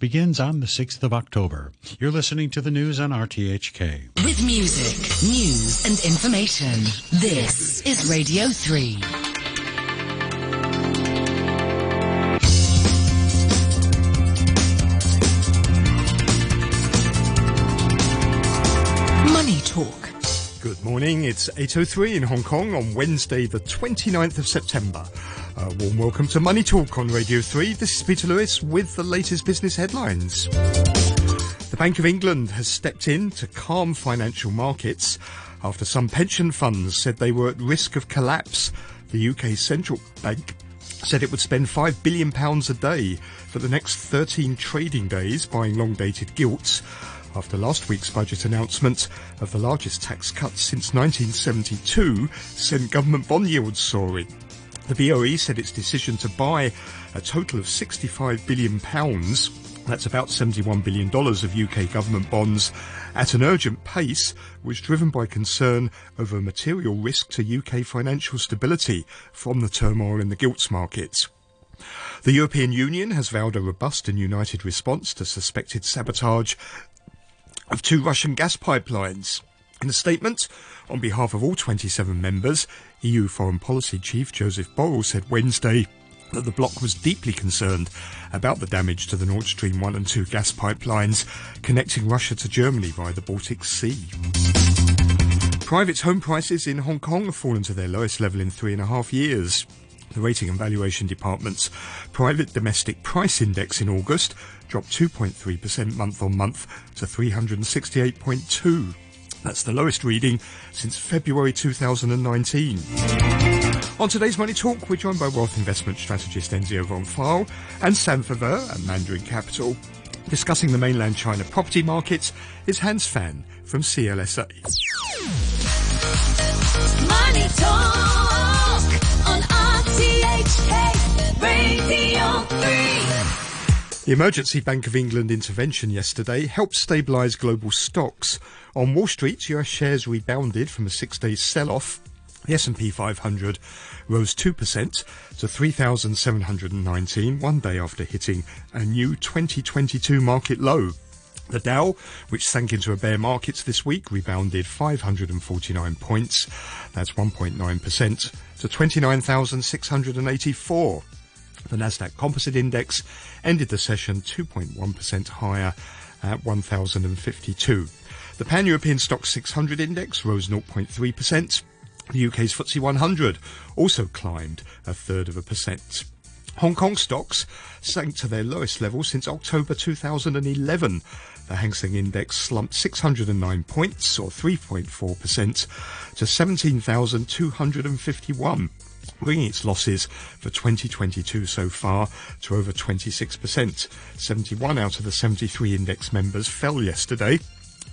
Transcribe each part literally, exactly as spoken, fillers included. begins on the sixth of October. You're listening to the news on R T H K. With music, news, and information, this is Radio three. Money Talk. Good morning. It's eight oh three in Hong Kong on Wednesday, the twenty-ninth of September. A warm welcome to Money Talk on Radio three. This is Peter Lewis with the latest business headlines. The Bank of England has stepped in to calm financial markets after some pension funds said they were at risk of collapse. The U K Central Bank said it would spend five billion pounds a day for the next thirteen trading days buying long-dated gilts, after last week's budget announcement of the largest tax cut since nineteen seventy-two sent government bond yields soaring. The B O E said its decision to buy a total of sixty-five billion pounds, that's about seventy-one billion dollars of U K government bonds, at an urgent pace was driven by concern over a material risk to U K financial stability from the turmoil in the gilts markets. The European Union has vowed a robust and united response to suspected sabotage of two Russian gas pipelines. In a statement, on behalf of all twenty-seven members, E U Foreign Policy Chief Joseph Borrell said Wednesday that the bloc was deeply concerned about the damage to the Nord Stream one and two gas pipelines connecting Russia to Germany via the Baltic Sea. Private home prices in Hong Kong have fallen to their lowest level in three and a half years. The Rating and Valuation Department's Private Domestic Price Index in August dropped two point three percent month-on-month to three hundred sixty-eight point two. That's the lowest reading since February two thousand nineteen. On today's Money Talk, we're joined by wealth investment strategist Enzio Von Fahl and Sam Favre at Mandarin Capital. Discussing the mainland China property markets is Hans Fan from C L S A. Money Talk on R T H K Radio three. The emergency Bank of England intervention yesterday helped stabilise global stocks. On Wall Street, U S shares rebounded from a six-day sell-off. The S and P five hundred rose two percent to three thousand seven hundred nineteen, one day after hitting a new twenty twenty-two market low. The Dow, which sank into a bear market this week, rebounded five hundred forty-nine points. That's one point nine percent to twenty-nine thousand six hundred eighty-four. The Nasdaq Composite Index ended the session two point one percent higher at one thousand fifty-two. The Pan-European Stock six hundred Index rose zero point three percent. The U K's F T S E one hundred also climbed a third of a percent. Hong Kong stocks sank to their lowest level since October two thousand eleven. The Hang Seng Index slumped six hundred nine points, or three point four percent, to seventeen thousand two hundred fifty-one. Bringing its losses for twenty twenty-two so far to over twenty-six percent. seventy-one out of the seventy-three index members fell yesterday.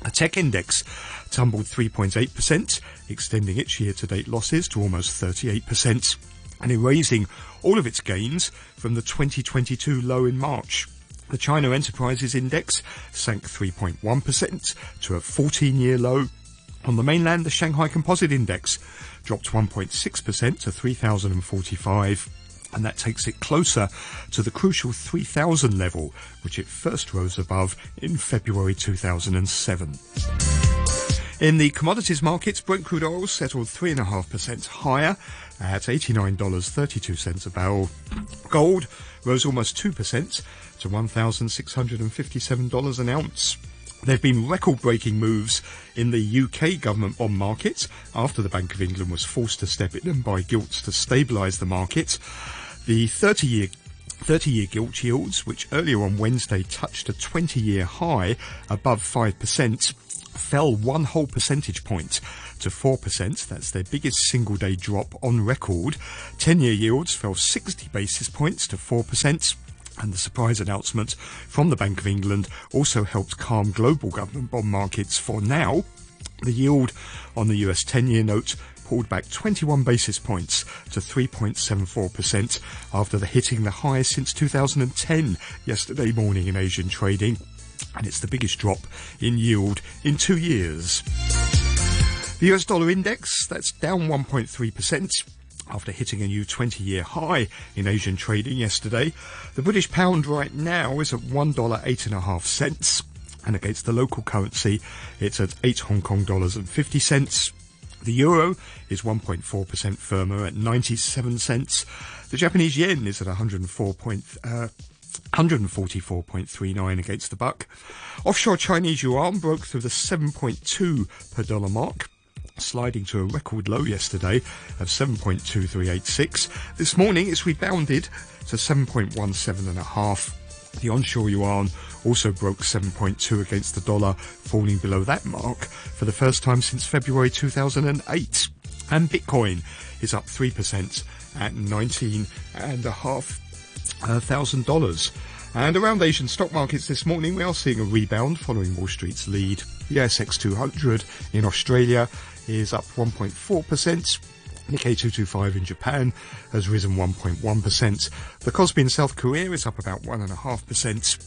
The tech index tumbled three point eight percent, extending its year-to-date losses to almost thirty-eight percent and erasing all of its gains from the twenty twenty-two low in March. The China Enterprises Index sank three point one percent to a fourteen-year low. On the mainland, the Shanghai Composite Index dropped one point six percent to three thousand forty-five, and that takes it closer to the crucial three thousand level, which it first rose above in February two thousand seven. In the commodities markets, Brent crude oil settled three point five percent higher at eighty-nine dollars and thirty-two cents a barrel. Gold rose almost two percent to one thousand six hundred fifty-seven dollars an ounce. There have been record-breaking moves in the U K government bond market after the Bank of England was forced to step in and buy gilts to stabilise the market. The thirty-year gilt yields, which earlier on Wednesday touched a twenty-year high above five percent, fell one whole percentage point to four percent. That's their biggest single-day drop on record. ten-year yields fell sixty basis points to four percent. And the surprise announcement from the Bank of England also helped calm global government bond markets for now. The yield on the U S ten-year note pulled back twenty-one basis points to three point seven four percent after the hitting the highest since two thousand ten yesterday morning in Asian trading. And it's the biggest drop in yield in two years. The U S dollar index, that's down one point three percent. after hitting a new twenty-year high in Asian trading yesterday. The British pound right now is at one dollar eight and a half cents, and against the local currency, it's at eight Hong Kong dollars and fifty cents. The euro is one point four percent firmer at ninety-seven cents. The Japanese yen is at one hundred four point, uh, one hundred forty-four point three nine against the buck. Offshore Chinese yuan broke through the seven point two per dollar mark, sliding to a record low yesterday of seven point two three eight six. This morning it's rebounded to seven point one seven and a half. The onshore yuan also broke seven point two against the dollar, falling below that mark for the first time since February two thousand eight. And Bitcoin is up three percent at nineteen and a half thousand dollars. And around Asian stock markets this morning, we are seeing a rebound following Wall Street's lead. The S X two hundred in Australia is up one point four percent. Nikkei two twenty-five in Japan has risen one point one percent. The Kospi in South Korea is up about one point five percent.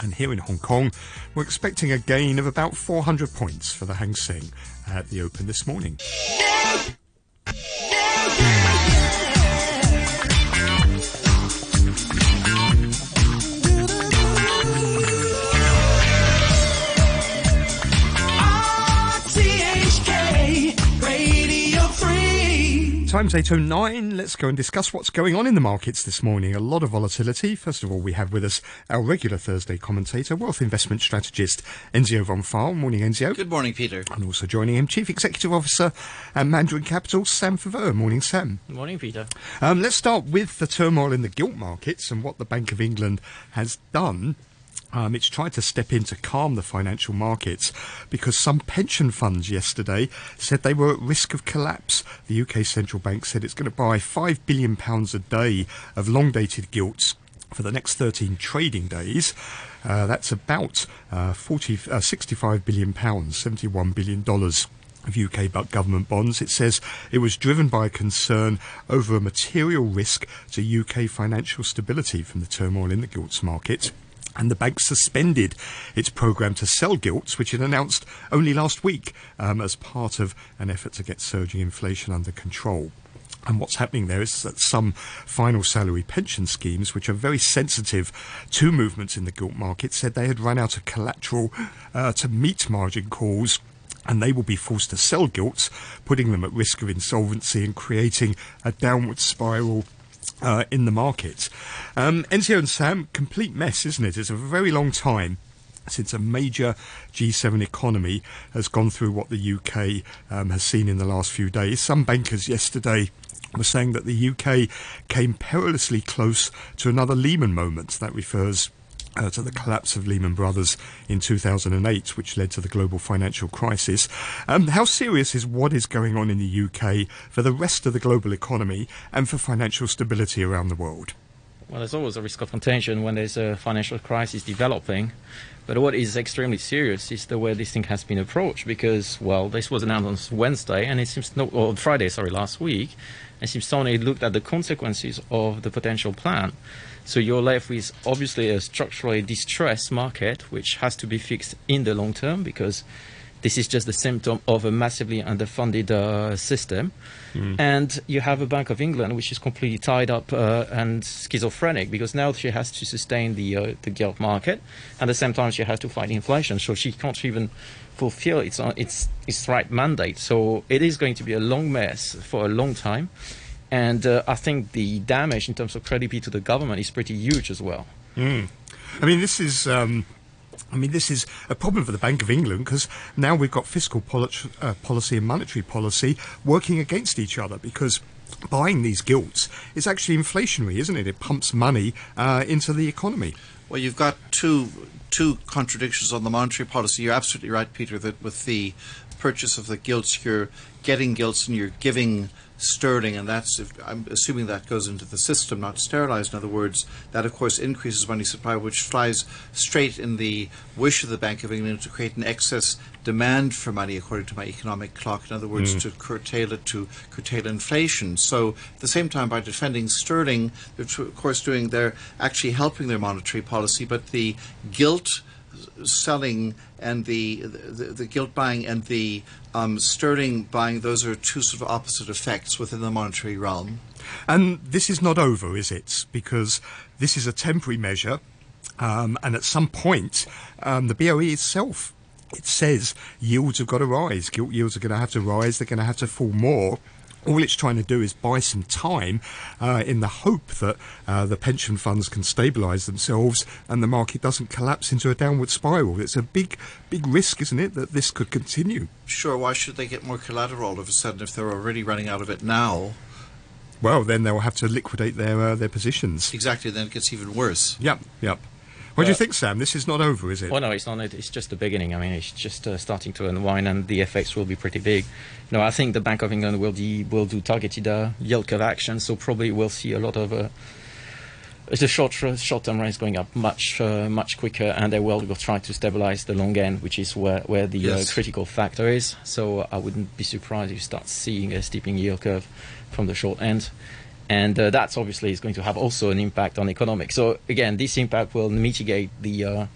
And here in Hong Kong, we're expecting a gain of about four hundred points for the Hang Seng at the open this morning. Time's eight oh nine. Let's go and discuss what's going on in the markets this morning. A lot of volatility. First of all, we have with us our regular Thursday commentator, wealth investment strategist Enzio Von Fahl. Morning, Enzio. Good morning, Peter. And also joining him, Chief Executive Officer at Mandarin Capital, Sam Favre. Morning, Sam. Good morning, Peter. Um, let's start with the turmoil in the gilt markets and what the Bank of England has done. Um, it's tried to step in to calm the financial markets because some pension funds yesterday said they were at risk of collapse. The U K central bank said it's going to buy five billion pounds a day of long-dated gilts for the next thirteen trading days. Uh, that's about uh, forty, uh, sixty-five billion pounds, seventy-one billion dollars of U K government bonds. It says it was driven by concern over a material risk to U K financial stability from the turmoil in the gilts market. And the bank suspended its programme to sell gilts, which it announced only last week um, as part of an effort to get surging inflation under control. And what's happening there is that some final salary pension schemes, which are very sensitive to movements in the gilt market, said they had run out of collateral uh, to meet margin calls, and they will be forced to sell gilts, putting them at risk of insolvency and creating a downward spiral Uh, in the market. Um, Enzio and Sam, complete mess, isn't it? It's a very long time since a major G seven economy has gone through what the U K um, has seen in the last few days. Some bankers yesterday were saying that the U K came perilously close to another Lehman moment. That refers Uh, to the collapse of Lehman Brothers in two thousand eight, which led to the global financial crisis. Um, how serious is what is going on in the U K for the rest of the global economy and for financial stability around the world? Well, there's always a risk of contagion when there's a financial crisis developing. But what is extremely serious is the way this thing has been approached, because, well, this was announced on Wednesday, and it seems no, or Friday, sorry, last week, and it seems only looked at the consequences of the potential plan. So you're left with obviously a structurally distressed market, which has to be fixed in the long term, because this is just the symptom of a massively underfunded uh, system. Mm. And you have a Bank of England, which is completely tied up uh, and schizophrenic, because now she has to sustain the, uh, the gilt market. At the same time, she has to fight inflation, so she can't even fulfill its, uh, its, its right mandate. So it is going to be a long mess for a long time. And uh, I think the damage in terms of credibility to the government is pretty huge as well. Mm. I mean, this is, um, I mean, this is a problem for the Bank of England, because now we've got fiscal poli- uh, policy and monetary policy working against each other, because buying these gilts is actually inflationary, isn't it? It pumps money uh, into the economy. Well, you've got two two contradictions on the monetary policy. You're absolutely right, Peter, that with the purchase of the gilts, you're getting gilts and you're giving sterling, and that's, if, I'm assuming that goes into the system, not sterilized. In other words, that of course increases money supply, which flies straight in the wish of the Bank of England to create an excess demand for money, according to my economic clock. In other words, mm. to curtail it, to curtail inflation. So at the same time, by defending sterling, they're t- of course doing, they're actually helping their monetary policy, but the gilt selling and the the, the gilt buying and the um, sterling buying, those are two sort of opposite effects within the monetary realm. And this is not over, is it? Because this is a temporary measure, um, and at some point, um, the B O E itself, it says yields have got to rise, gilt yields are going to have to rise, they're going to have to fall more. All it's trying to do is buy some time uh, in the hope that uh, the pension funds can stabilise themselves and the market doesn't collapse into a downward spiral. It's a big, big risk, isn't it, that this could continue? Sure, why should they get more collateral all of a sudden if they're already running out of it now? Well, then they'll have to liquidate their uh, their positions. Exactly, then it gets even worse. Yep, yep. What do you think, Sam? This is not over, is it? Oh, no, it's not. It's just the beginning. I mean, it's just uh, starting to unwind, and the effects will be pretty big. No, I think the Bank of England will, de will do targeted uh, yield curve action, so probably we'll see a lot of uh, the short-term short rates going up much uh, much quicker, and they will, will try to stabilise the long end, which is where, where the yes. uh, critical factor is. So uh, I wouldn't be surprised if you start seeing a steepening yield curve from the short end. And uh, that's obviously is going to have also an impact on economics. So again, this impact will mitigate the, uh,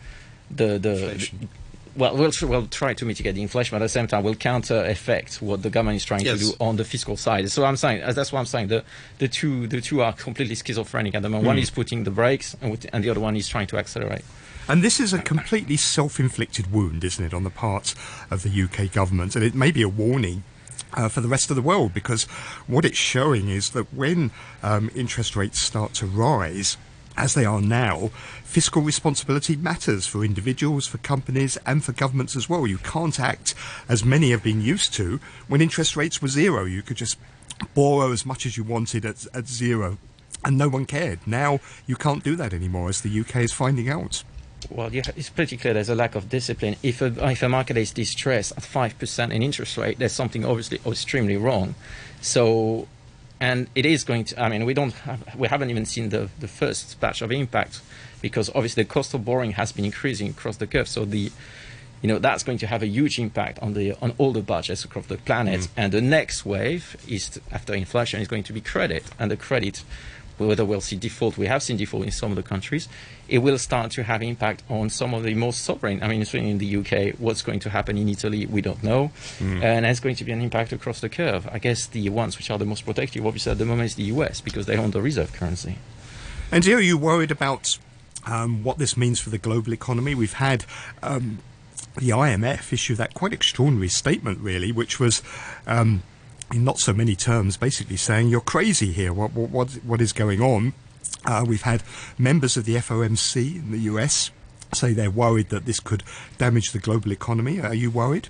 the, the inflation. Well, we'll, we'll try to mitigate the inflation, but at the same time, we'll counter effect what the government is trying yes. to do on the fiscal side. So I'm saying that's what I'm saying. The the two the two are completely schizophrenic at the moment. Mm. One is putting the brakes, and, and the other one is trying to accelerate. And this is a completely self-inflicted wound, isn't it, on the part of the U K government, and it may be a warning. Uh, for the rest of the world, because what it's showing is that when um, interest rates start to rise, as they are now, fiscal responsibility matters for individuals, for companies and for governments as well. You can't act as many have been used to when interest rates were zero. You could just borrow as much as you wanted at, at zero and no one cared. Now you can't do that anymore, as the U K is finding out. Well, yeah, it's pretty clear there's a lack of discipline. If a, if a market is distressed at five percent in interest rate, there's something obviously extremely wrong. So, and it is going to, I mean, we don't have, we haven't even seen the, the first batch of impact, because obviously the cost of borrowing has been increasing across the curve. So the, you know, that's going to have a huge impact on the, on all the budgets across the planet. Mm. And the next wave is to, after inflation is going to be credit, and the credit, whether we'll see default, we have seen default in some of the countries, it will start to have impact on some of the most sovereign. I mean, in the U K, what's going to happen in Italy, we don't know. Mm. And there's going to be an impact across the curve. I guess the ones which are the most protective, obviously, at the moment is the U S, because they own the reserve currency. And are you worried about um, what this means for the global economy? We've had um, the I M F issue that quite extraordinary statement, really, which was... Um, in not so many terms, basically saying you're crazy here. What what what is going on? Uh, we've had members of the F O M C in the U S say they're worried that this could damage the global economy. Are you worried?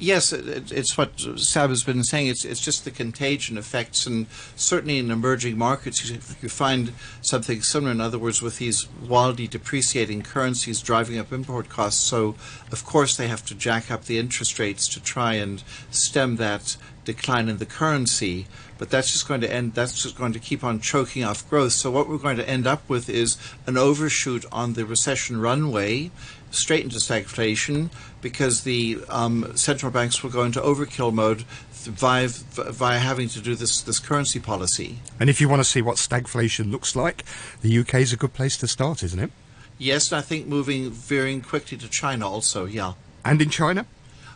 Yes, it, it's what Sam has been saying. It's it's just the contagion effects, and certainly in emerging markets, you, you find something similar. In other words, with these wildly depreciating currencies driving up import costs, so of course they have to jack up the interest rates to try and stem that decline in the currency, but that's just going to end, that's just going to keep on choking off growth. So what we're going to end up with is an overshoot on the recession runway, straight into stagflation, because the um, central banks will go into overkill mode via, via having to do this, this currency policy. And if you want to see what stagflation looks like, the U K is a good place to start, isn't it? Yes, and I think moving, veering quickly to China also, yeah. And in China?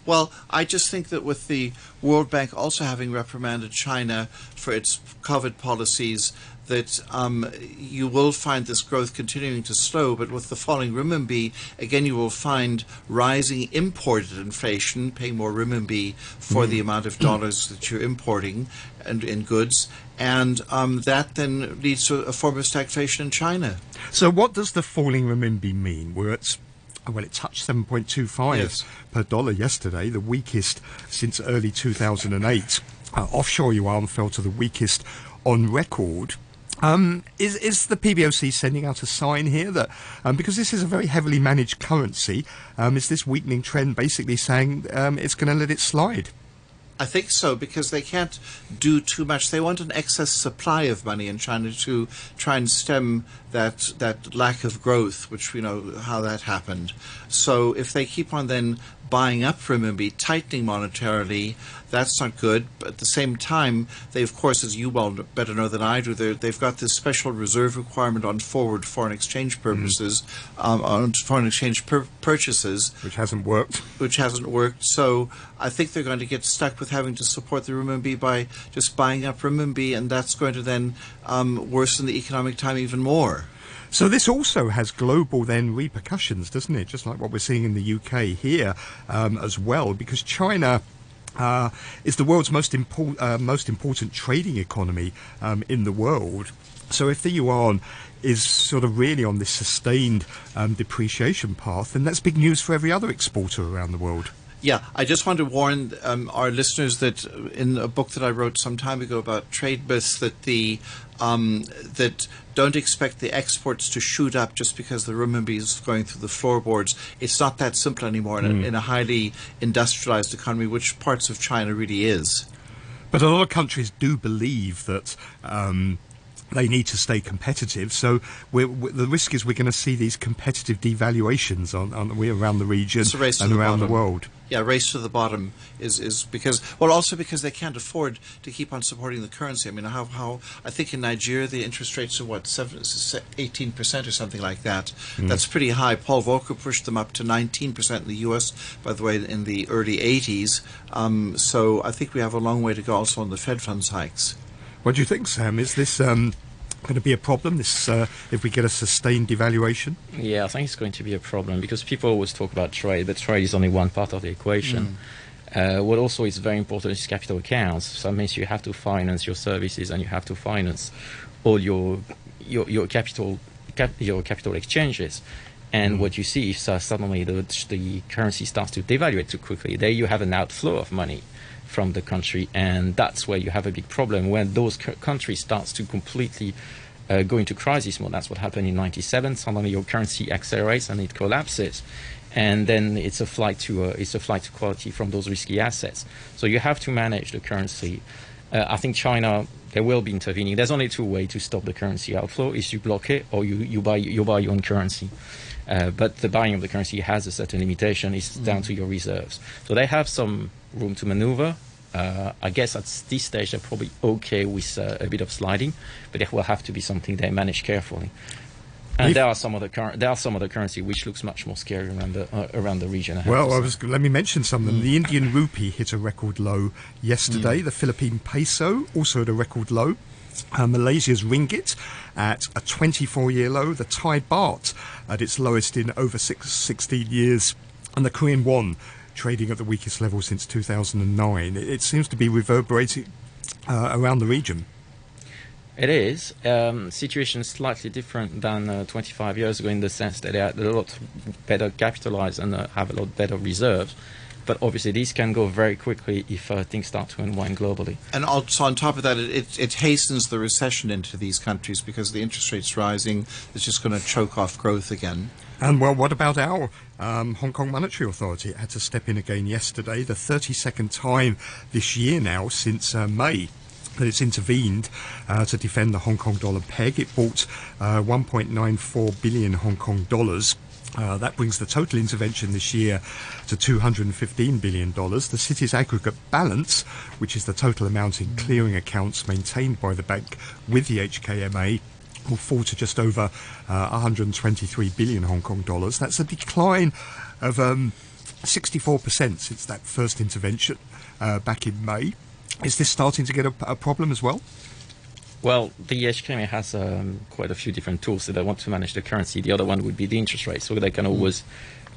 Well, I just think that with the World Bank also having reprimanded China for its COVID policies, that um, you will find this growth continuing to slow, but with the falling renminbi, again, you will find rising imported inflation, paying more renminbi for mm. the amount of dollars that you're importing and in goods, and um, that then leads to a form of stagflation in China. So what does the falling renminbi mean? We're at Well, it touched seven point two five yes. per dollar yesterday, the weakest since early two thousand eight. Uh, offshore yuan fell to the weakest on record. Um, is, is the P B O C sending out a sign here that, um, because this is a very heavily managed currency, um, is this weakening trend basically saying um, it's going to let it slide? I think so, because they can't do too much. They want an excess supply of money in China to try and stem that that lack of growth, which we know how that happened. So if they keep on then buying up renminbi, tightening monetarily, that's not good. But at the same time, they, of course, as you well better know than I do, they've got this special reserve requirement on forward foreign exchange purposes, mm. um, on foreign exchange pur purchases. Which hasn't worked. Which hasn't worked. So I think they're going to get stuck with having to support the renminbi by just buying up renminbi, and that's going to then um, worsen the economic time even more. So this also has global then repercussions, doesn't it? Just like what we're seeing in the U K here um, as well, because China uh, is the world's most, impor uh, most important trading economy um, in the world. So if the yuan is sort of really on this sustained um, depreciation path, then that's big news for every other exporter around the world. Yeah, I just want to warn um, our listeners that in a book that I wrote some time ago about trade myths, that the um, that don't expect the exports to shoot up just because the renminbi is going through the floorboards. It's not that simple anymore mm. in, a, in a highly industrialized economy, which parts of China really is. But a lot of countries do believe that um, they need to stay competitive. So we're, we're, the risk is we're going to see these competitive devaluations, aren't, aren't we, around the region and around the world. Yeah, race to the bottom is, is because, well, also because they can't afford to keep on supporting the currency. I mean, how, how I think in Nigeria, the interest rates are, what, seven, eighteen percent or something like that. Mm. That's pretty high. Paul Volcker pushed them up to nineteen percent in the U S, by the way, in the early eighties. Um, so I think we have a long way to go also on the Fed funds hikes. What do you think, Sam? Is this um, going to be a problem, this, uh, if we get a sustained devaluation? Yeah, I think it's going to be a problem because people always talk about trade, but trade is only one part of the equation. Mm. Uh, what also is very important is capital accounts. So that means you have to finance your services and you have to finance all your, your, your, capital, cap, your capital exchanges. And mm. what you see is uh, suddenly the, the currency starts to devaluate too quickly. There you have an outflow of money from the country, and that's where you have a big problem when those countries starts to completely uh, go into crisis mode. That's what happened in ninety-seven. Suddenly your currency accelerates and it collapses, and then it's a flight to uh, it's a flight to quality from those risky assets. So you have to manage the currency. uh, I think China, they will be intervening. There's only two ways to stop the currency outflow: is you block it, or you you buy you buy your own currency. Uh, but the buying of the currency has a certain limitation. It's mm. down to your reserves. So they have some room to maneuver. Uh, I guess at this stage they're probably okay with uh, a bit of sliding, but it will have to be something they manage carefully. And if, there are some of the there are some of the currency which looks much more scary around the uh, around the region. I well, I was, let me mention some of them. Mm. The Indian rupee hit a record low yesterday. Mm. The Philippine peso also at a record low. Uh, Malaysia's ringgit at a twenty-four-year low. The Thai baht at its lowest in over six, sixteen years, and the Korean won, trading at the weakest level since two thousand nine. It seems to be reverberating uh, around the region. It is. Um, situation is slightly different than uh, twenty-five years ago in the sense that they are a lot better capitalized and uh, have a lot better reserves. But obviously, these can go very quickly if uh, things start to unwind globally. And also, on top of that, it, it, it hastens the recession into these countries because the interest rates rising is just going to choke off growth again. And, well, what about our um, Hong Kong Monetary Authority? It had to step in again yesterday, the thirty-second time this year now since uh, May that it's intervened uh, to defend the Hong Kong dollar peg. It bought uh, one point nine four billion Hong Kong dollars. Uh, that brings the total intervention this year to two hundred fifteen billion dollars. The city's aggregate balance, which is the total amount in clearing accounts maintained by the bank with the H K M A, will fall to just over uh, one hundred twenty-three billion Hong Kong dollars. That's a decline of um, sixty-four percent since that first intervention uh, back in May. Is this starting to get a, a problem as well? Well, the H K M A has um, quite a few different tools that they want to manage the currency. The other one would be the interest rate, so they can always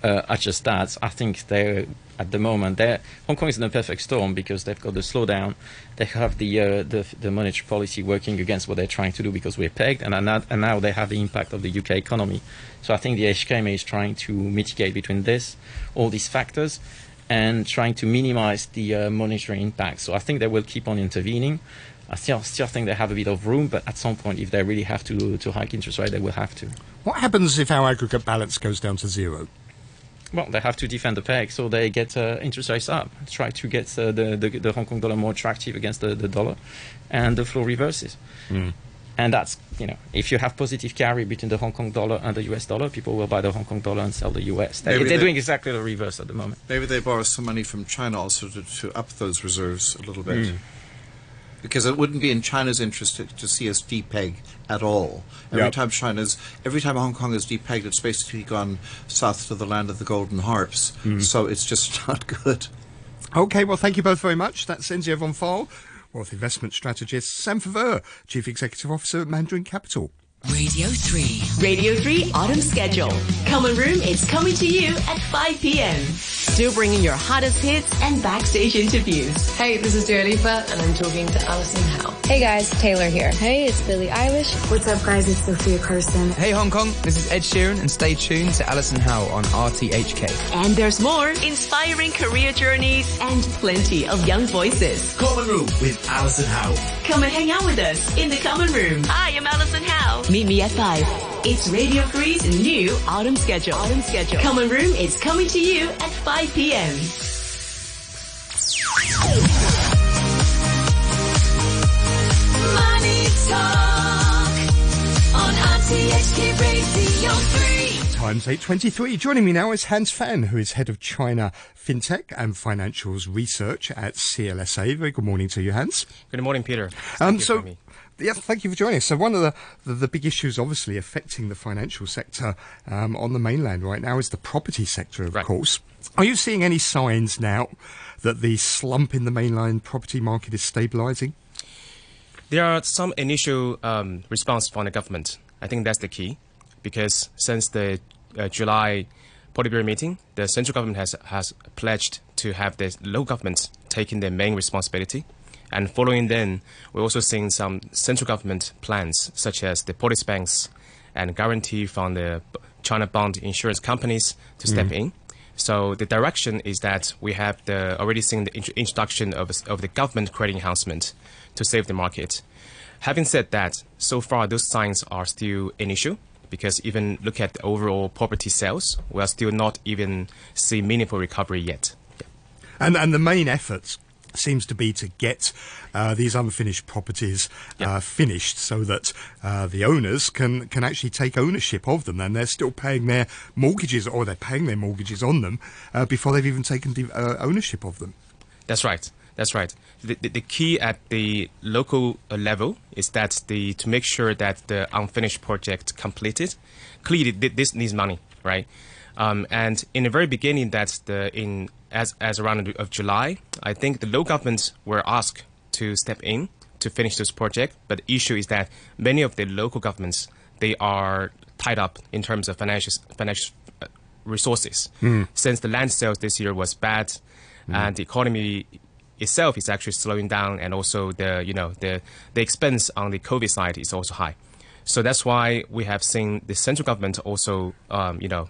uh, adjust that. I think they, at the moment, Hong Kong is in a perfect storm because they've got the slowdown. They have the, uh, the the monetary policy working against what they're trying to do because we're pegged, and, and now they have the impact of the U K economy. So I think the H K M A is trying to mitigate between this, all these factors, and trying to minimize the uh, monetary impact. So I think they will keep on intervening. I still, still think they have a bit of room, but at some point, if they really have to to hike interest rate, they will have to. What happens if our aggregate balance goes down to zero? Well, they have to defend the peg, so they get uh, interest rates up, try to get uh, the, the the Hong Kong dollar more attractive against the, the dollar, and the flow reverses. Mm. And that's, you know, if you have positive carry between the Hong Kong dollar and the U S dollar, people will buy the Hong Kong dollar and sell the U S. They, they're they, doing exactly the reverse at the moment. Maybe they borrow some money from China also to, to up those reserves a little bit. Mm. Because it wouldn't be in China's interest to, to see us depeg at all. Every yep. time China's, every time Hong Kong is depegged, it's basically gone south to the land of the golden harps. Mm. So it's just not good. Okay, well, thank you both very much. That's Enzio Von Fahl, Wealth Investment Strategist, Sam Favre, Chief Executive Officer at Mandarin Capital. Radio three. Radio three Autumn Schedule. Common Room is coming to you at five p m. Still bringing your hottest hits and backstage interviews. Hey, this is Dua Lipa, and I'm talking to Alison Howe. Hey guys, Taylor here. Hey, it's Billie Eilish. What's up guys, it's Sophia Carson. Hey Hong Kong, this is Ed Sheeran, and stay tuned to Alison Howe on R T H K. And there's more inspiring career journeys and plenty of young voices. Common Room with Alison Howe. Come and hang out with us in the Common Room. I am Alison Howe. Meet me at five. It's Radio three's new Autumn Schedule. Autumn Schedule. Common Room is coming to you at five p m. Money Talk on R T H K Radio three. Time's eight twenty-three. Joining me now is Hans Fan, who is Head of China FinTech and Financials Research at C L S A. Very good morning to you, Hans. Good morning, Peter. Um, so... Yeah, thank you for joining us. So one of the, the, the big issues obviously affecting the financial sector um, on the mainland right now is the property sector, of right. course. Are you seeing any signs now that the slump in the mainland property market is stabilising? There are some initial um, response from the government. I think that's the key, because since the uh, July Politburo meeting, the central government has, has pledged to have the local governments taking their main responsibility. And following then, we're also seeing some central government plans, such as the policy banks and guarantee from the China bond insurance companies to step mm. in. So the direction is that we have the, already seen the int introduction of, of the government credit enhancement to save the market. Having said that, so far those signs are still an issue, because even look at the overall property sales, we are still not even seeing meaningful recovery yet. Yeah. And, and the main efforts seems to be to get uh, these unfinished properties yep. uh, finished, so that uh, the owners can can actually take ownership of them, and they're still paying their mortgages, or they're paying their mortgages on them uh, before they've even taken the, uh, ownership of them. That's right. That's right. The, the, the key at the local level is that the to make sure that the unfinished project completed. Clearly, this needs money, right? Um, and in the very beginning, that's the in. As, as around of July, I think the local governments were asked to step in to finish this project. But the issue is that many of the local governments, they are tied up in terms of financial, financial resources. Mm. Since the land sales this year was bad, mm. and the economy itself is actually slowing down, and also the, you know, the, the expense on the COVID side is also high. So that's why we have seen the central government also, um, you know,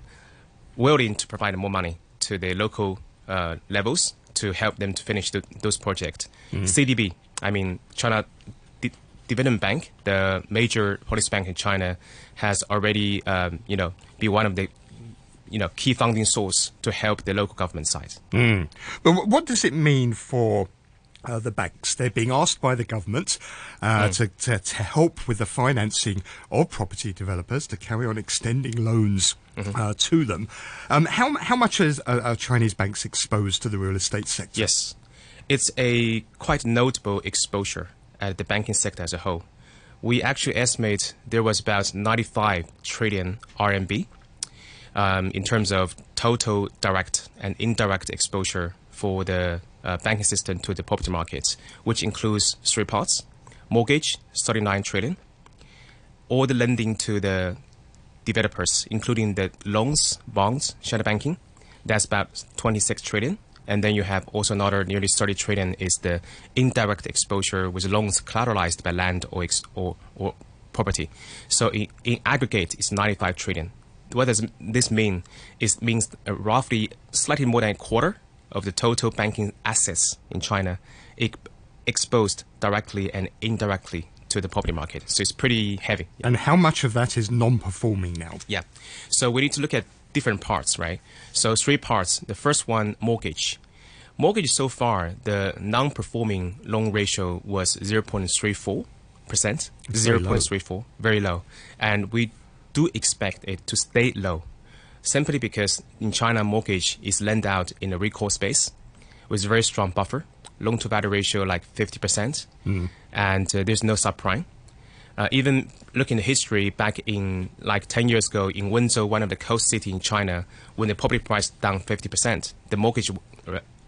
willing to provide more money to the local Uh, levels to help them to finish th those projects. Mm. C D B, I mean, China D Dividend Bank, the major policy bank in China, has already, um, you know, be one of the, you know, key funding source to help the local government side. Mm. But w what does it mean for Uh, the banks? They're being asked by the government uh, mm. to, to, to help with the financing of property developers, to carry on extending loans mm-hmm. uh, to them. Um, how, how much is, uh, are Chinese banks exposed to the real estate sector? Yes, it's a quite notable exposure at the banking sector as a whole. We actually estimate there was about ninety-five trillion R M B um, in terms of total direct and indirect exposure for the Uh, banking system to the property market, which includes three parts: mortgage, thirty-nine trillion, all the lending to the developers, including the loans, bonds, shadow banking, that's about twenty-six trillion, and then you have also another nearly thirty trillion is the indirect exposure with loans collateralized by land or ex or, or property. So in, in aggregate, it's ninety-five trillion. What does this mean? It means roughly slightly more than a quarter of the total banking assets in China exposed directly and indirectly to the property market. So it's pretty heavy. Yeah. And how much of that is non-performing now? Yeah. So we need to look at different parts, right? So three parts. The first one, mortgage. Mortgage so far, the non-performing loan ratio was zero point three four. percent, zero point three four, very low. And we do expect it to stay low, simply because in China, mortgage is lent out in a recourse space with a very strong buffer, loan-to-value ratio like fifty percent, mm. and uh, there's no subprime. Uh, even looking at history, back in like ten years ago in Wenzhou, one of the coast cities in China, when the property price down fifty percent, the mortgage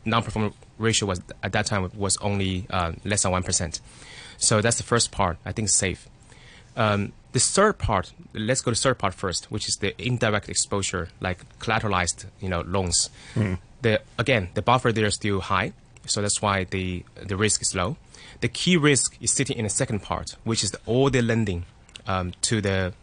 non-performing ratio was at that time was only uh, less than one percent. So that's the first part, I think, safe. Um, the third part, let's go to the third part first, which is the indirect exposure, like collateralized, you know, loans. Mm. The, again, the buffer there is still high, so that's why the, the risk is low. The key risk is sitting in the second part, which is the, all the lending um, to the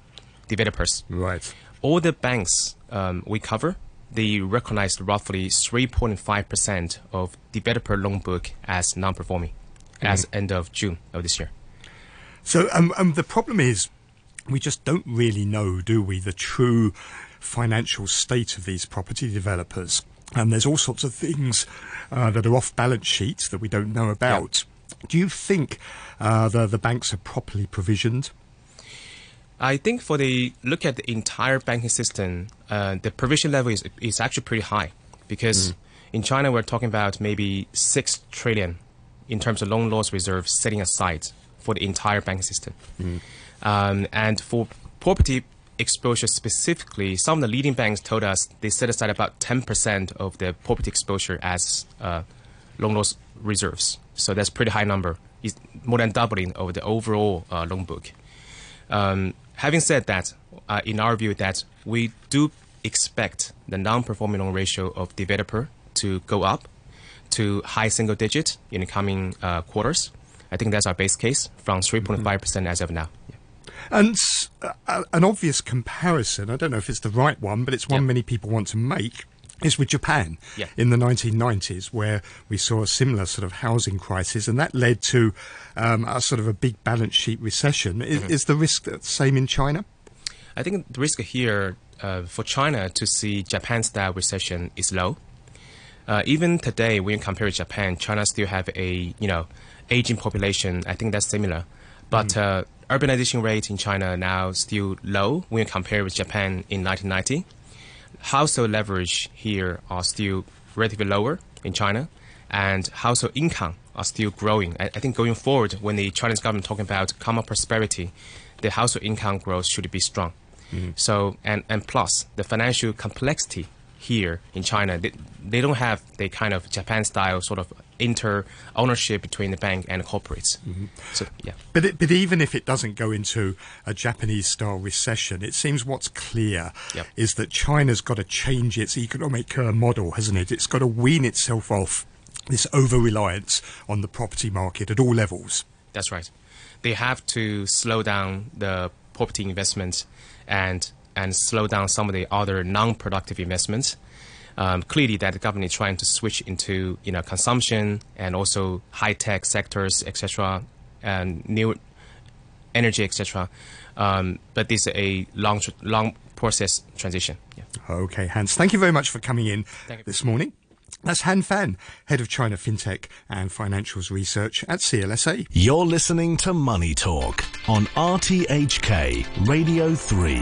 developers. Right. All the banks um, we cover, they recognized roughly three point five percent of developer loan book as non-performing mm-hmm. as end of June of this year. So um, um, the problem is we just don't really know, do we, the true financial state of these property developers. And there's all sorts of things uh, that are off balance sheets that we don't know about. Yeah. Do you think uh, the, the banks are properly provisioned? I think for the look at the entire banking system, uh, the provision level is, is actually pretty high, because mm. in China we're talking about maybe six trillion in terms of loan loss reserve setting aside for the entire banking system. Mm. Um, and for property exposure specifically, some of the leading banks told us they set aside about ten percent of the property exposure as uh, loan loss reserves. So that's a pretty high number. It's more than doubling of the overall uh, loan book. Um, having said that, uh, in our view, that we do expect the non-performing loan ratio of developer to go up to high single digit in the coming uh, quarters. I think that's our base case from three point five percent mm-hmm. as of now. Yeah. And uh, an obvious comparison, I don't know if it's the right one, but it's one yep. many people want to make, is with Japan yeah. in the nineteen nineties, where we saw a similar sort of housing crisis, and that led to um, a sort of a big balance sheet recession. Is, mm-hmm. is the risk the same in China? I think the risk here uh, for China to see Japan-style recession is low. Uh, even today, when you compare with Japan, China still have a, you know, aging population. I think that's similar. But mm. uh, urbanization rate in China now still low when you compare with Japan in nineteen ninety. Household leverage here are still relatively lower in China, and household income are still growing. I think going forward, when the Chinese government talking about common prosperity, the household income growth should be strong. Mm-hmm. So, and, and plus, the financial complexity here in China, they, they don't have the kind of Japan-style sort of inter-ownership between the bank and the corporates. Mm-hmm. So, yeah. But, it, but even if it doesn't go into a Japanese-style recession, it seems what's clear yep. is that China's got to change its economic uh, model, hasn't it? It's got to wean itself off this over-reliance on the property market at all levels. That's right. They have to slow down the property investment and and slow down some of the other non-productive investments. Um, clearly that the government is trying to switch into, you know, consumption and also high-tech sectors, et cetera, and new energy, et cetera. Um, but this is a long, long process transition. Yeah. Okay, Hans, thank you very much for coming in this morning. That's Hans Fan, Head of China FinTech and Financials Research at C L S A. You're listening to Money Talk on R T H K Radio three.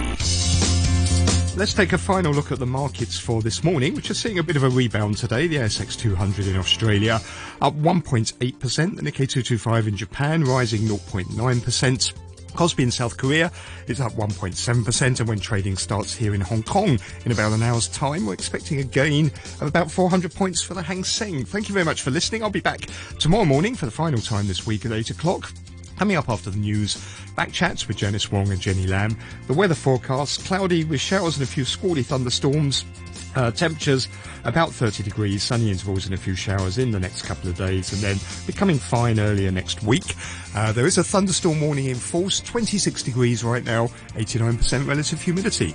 Let's take a final look at the markets for this morning, which are seeing a bit of a rebound today. The A S X two hundred in Australia up one point eight percent, the Nikkei two twenty-five in Japan rising zero point nine percent. Kospi in South Korea is up one point seven percent, and when trading starts here in Hong Kong in about an hour's time, we're expecting a gain of about four hundred points for the Hang Seng. Thank you very much for listening. I'll be back tomorrow morning for the final time this week at eight o'clock. Coming up after the news, back chats with Janice Wong and Jenny Lam. The weather forecast, cloudy with showers and a few squally thunderstorms. Uh, temperatures about thirty degrees, sunny intervals and a few showers in the next couple of days, and then becoming fine earlier next week. Uh, there is a thunderstorm warning in force, twenty-six degrees right now, eighty-nine percent relative humidity.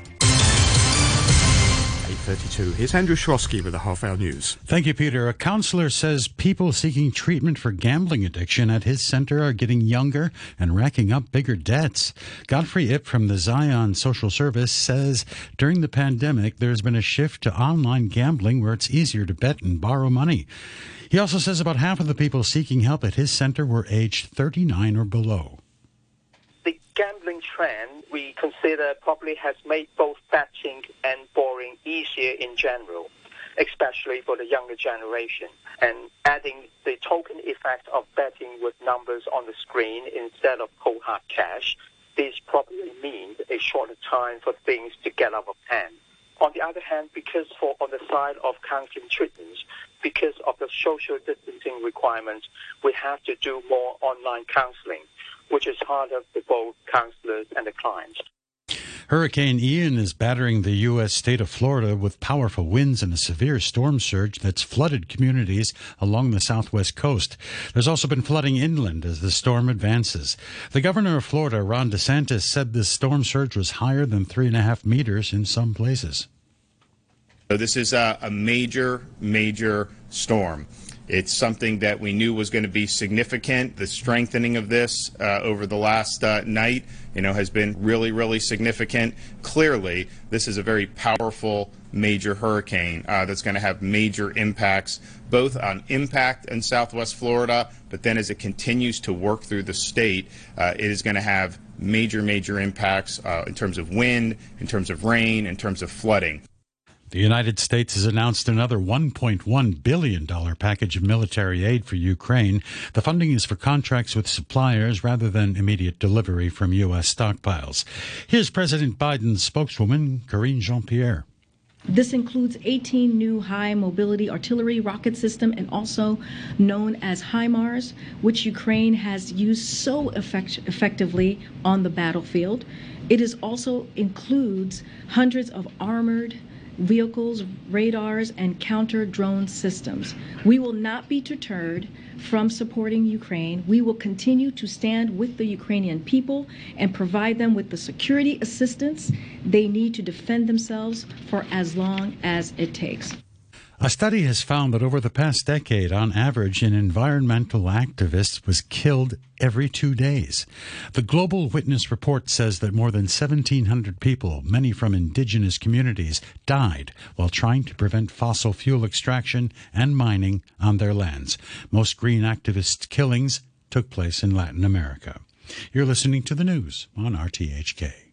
thirty-two. Here's Andrew Schrotsky with the Half Hour News. Thank you, Peter. A counsellor says people seeking treatment for gambling addiction at his centre are getting younger and racking up bigger debts. Godfrey Ip from the Zion Social Service says during the pandemic there's been a shift to online gambling where it's easier to bet and borrow money. He also says about half of the people seeking help at his centre were aged thirty-nine or below. gambling trend we consider probably has made both betting and borrowing easier in general, especially for the younger generation. And adding the token effect of betting with numbers on the screen instead of cold hard cash, this probably means a shorter time for things to get out of hand. On the other hand, because for on the side of counseling treatments, because of the social distancing requirements, we have to do more online counseling, which is harder for both counselors and the clients. Hurricane Ian is battering the U S state of Florida with powerful winds and a severe storm surge that's flooded communities along the southwest coast. There's also been flooding inland as the storm advances. The governor of Florida, Ron DeSantis, said the storm surge was higher than three and a half meters in some places. So this is a, a major, major storm. It's something that we knew was going to be significant. The strengthening of this uh, over the last uh, night, you know, has been really, really significant. Clearly, this is a very powerful major hurricane uh, that's going to have major impacts, both on impact in Southwest Florida, but then as it continues to work through the state, uh, it is going to have major, major impacts uh, in terms of wind, in terms of rain, in terms of flooding. The United States has announced another one point one billion dollars package of military aid for Ukraine. The funding is for contracts with suppliers rather than immediate delivery from U S stockpiles. Here's President Biden's spokeswoman, Karine Jean-Pierre. This includes eighteen new high-mobility artillery rocket system and also known as HIMARS, which Ukraine has used so effect- effectively on the battlefield. It is also includes hundreds of armored vehicles, radars, and counter-drone systems. We will not be deterred from supporting Ukraine. We will continue to stand with the Ukrainian people and provide them with the security assistance they need to defend themselves for as long as it takes. A study has found that over the past decade, on average, an environmental activist was killed every two days. The Global Witness report says that more than seventeen hundred people, many from indigenous communities, died while trying to prevent fossil fuel extraction and mining on their lands. Most green activist killings took place in Latin America. You're listening to the news on R T H K.